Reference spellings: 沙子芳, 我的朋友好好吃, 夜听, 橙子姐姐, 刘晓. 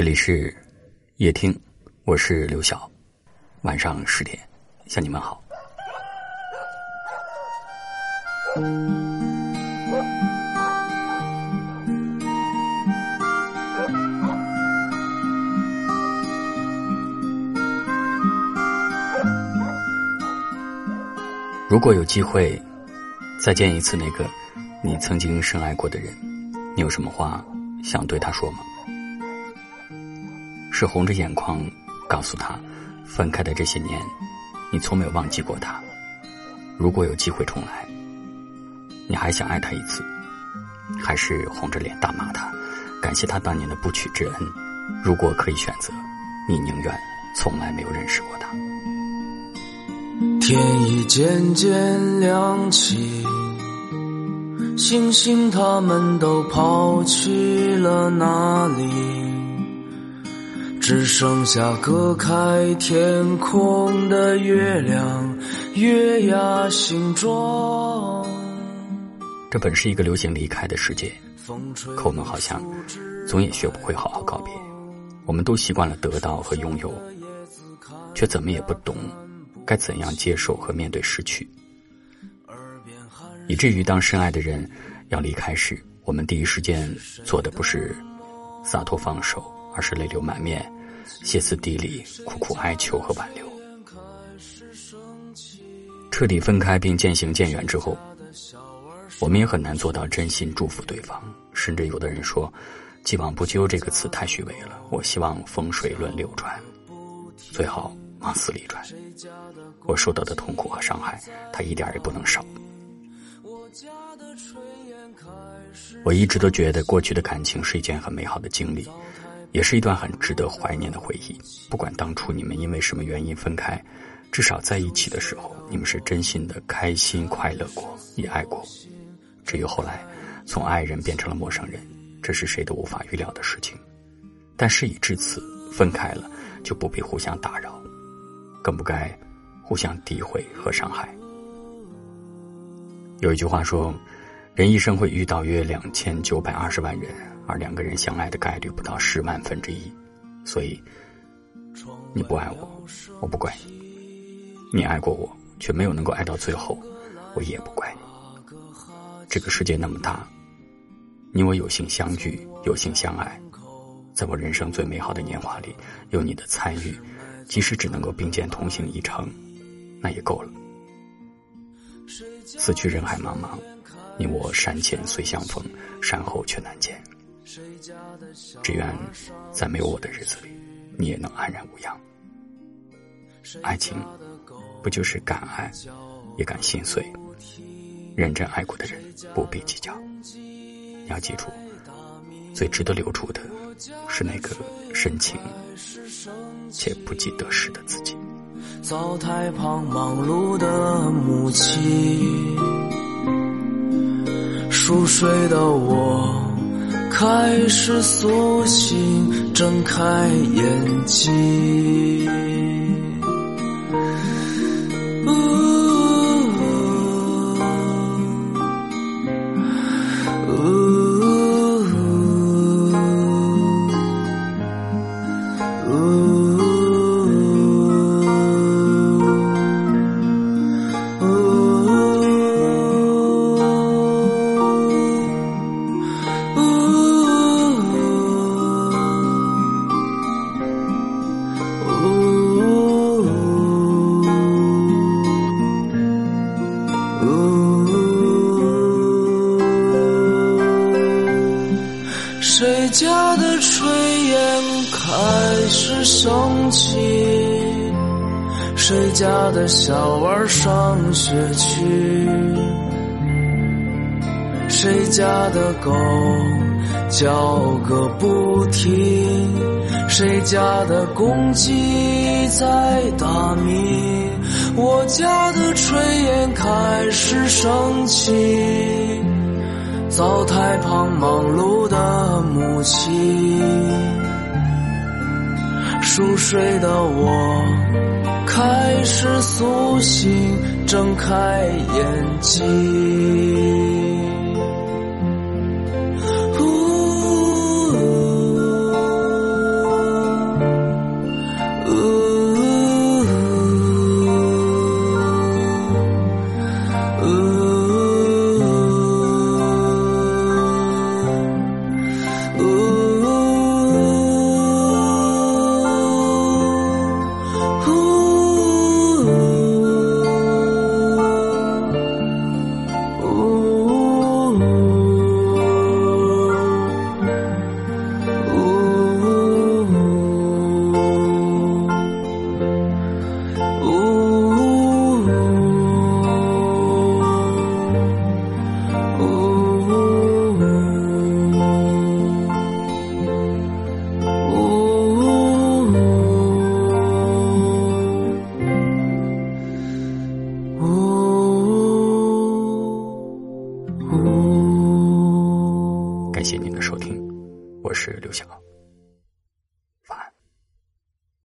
这里是夜听，我是刘晓，晚上10点向你们好。如果有机会再见一次那个你曾经深爱过的人，你有什么话想对他说吗？是红着眼眶告诉他，分开的这些年你从没有忘记过他，如果有机会重来，你还想爱他一次？还是红着脸大骂他，感谢他当年的不娶之恩，如果可以选择，你宁愿从来没有认识过他？天已渐渐亮起，星星他们都跑去了哪里？只剩下隔开天空的月亮，月牙形状。这本是一个流行离开的世界，可我们好像总也学不会好好告别。我们都习惯了得到和拥有，却怎么也不懂该怎样接受和面对失去，以至于当深爱的人要离开时，我们第一时间做的不是洒脱放手，而是泪流满面，歇斯底里，苦苦哀求和挽留。彻底分开并渐行渐远之后，我们也很难做到真心祝福对方，甚至有的人说既往不咎这个词太虚伪了，我希望风水轮流转，最好往死里转，我受到的痛苦和伤害它一点也不能少。我一直都觉得过去的感情是一件很美好的经历，也是一段很值得怀念的回忆。不管当初你们因为什么原因分开，至少在一起的时候你们是真心的开心快乐过，也爱过。至于后来从爱人变成了陌生人，这是谁都无法预料的事情，但事已至此，分开了就不必互相打扰，更不该互相诋毁和伤害。有一句话说，人一生会遇到约2920万人，而两个人相爱的概率不到1/10,000,000，所以你不爱我，我不怪你，你爱过我却没有能够爱到最后，我也不怪你。这个世界那么大，你我有幸相遇，有幸相爱，在我人生最美好的年华里有你的参与，即使只能够并肩同行一程，那也够了。此去人海茫茫，你我山前虽相逢，山后却难见。只愿在没有我的日子里，你也能安然无恙。爱情不就是敢爱也敢心碎，认真爱过的人不必计较。你要记住，最值得留住的是那个深情且不计得失的自己。灶台旁忙碌的母鸡，熟睡的我开始苏醒，睁开眼睛。谁家的炊烟开始升起，谁家的小娃上学去，谁家的狗叫个不停，谁家的公鸡在打鸣。我家的炊烟开始升起，灶台旁忙碌的母亲，熟睡的我开始苏醒，睁开眼睛。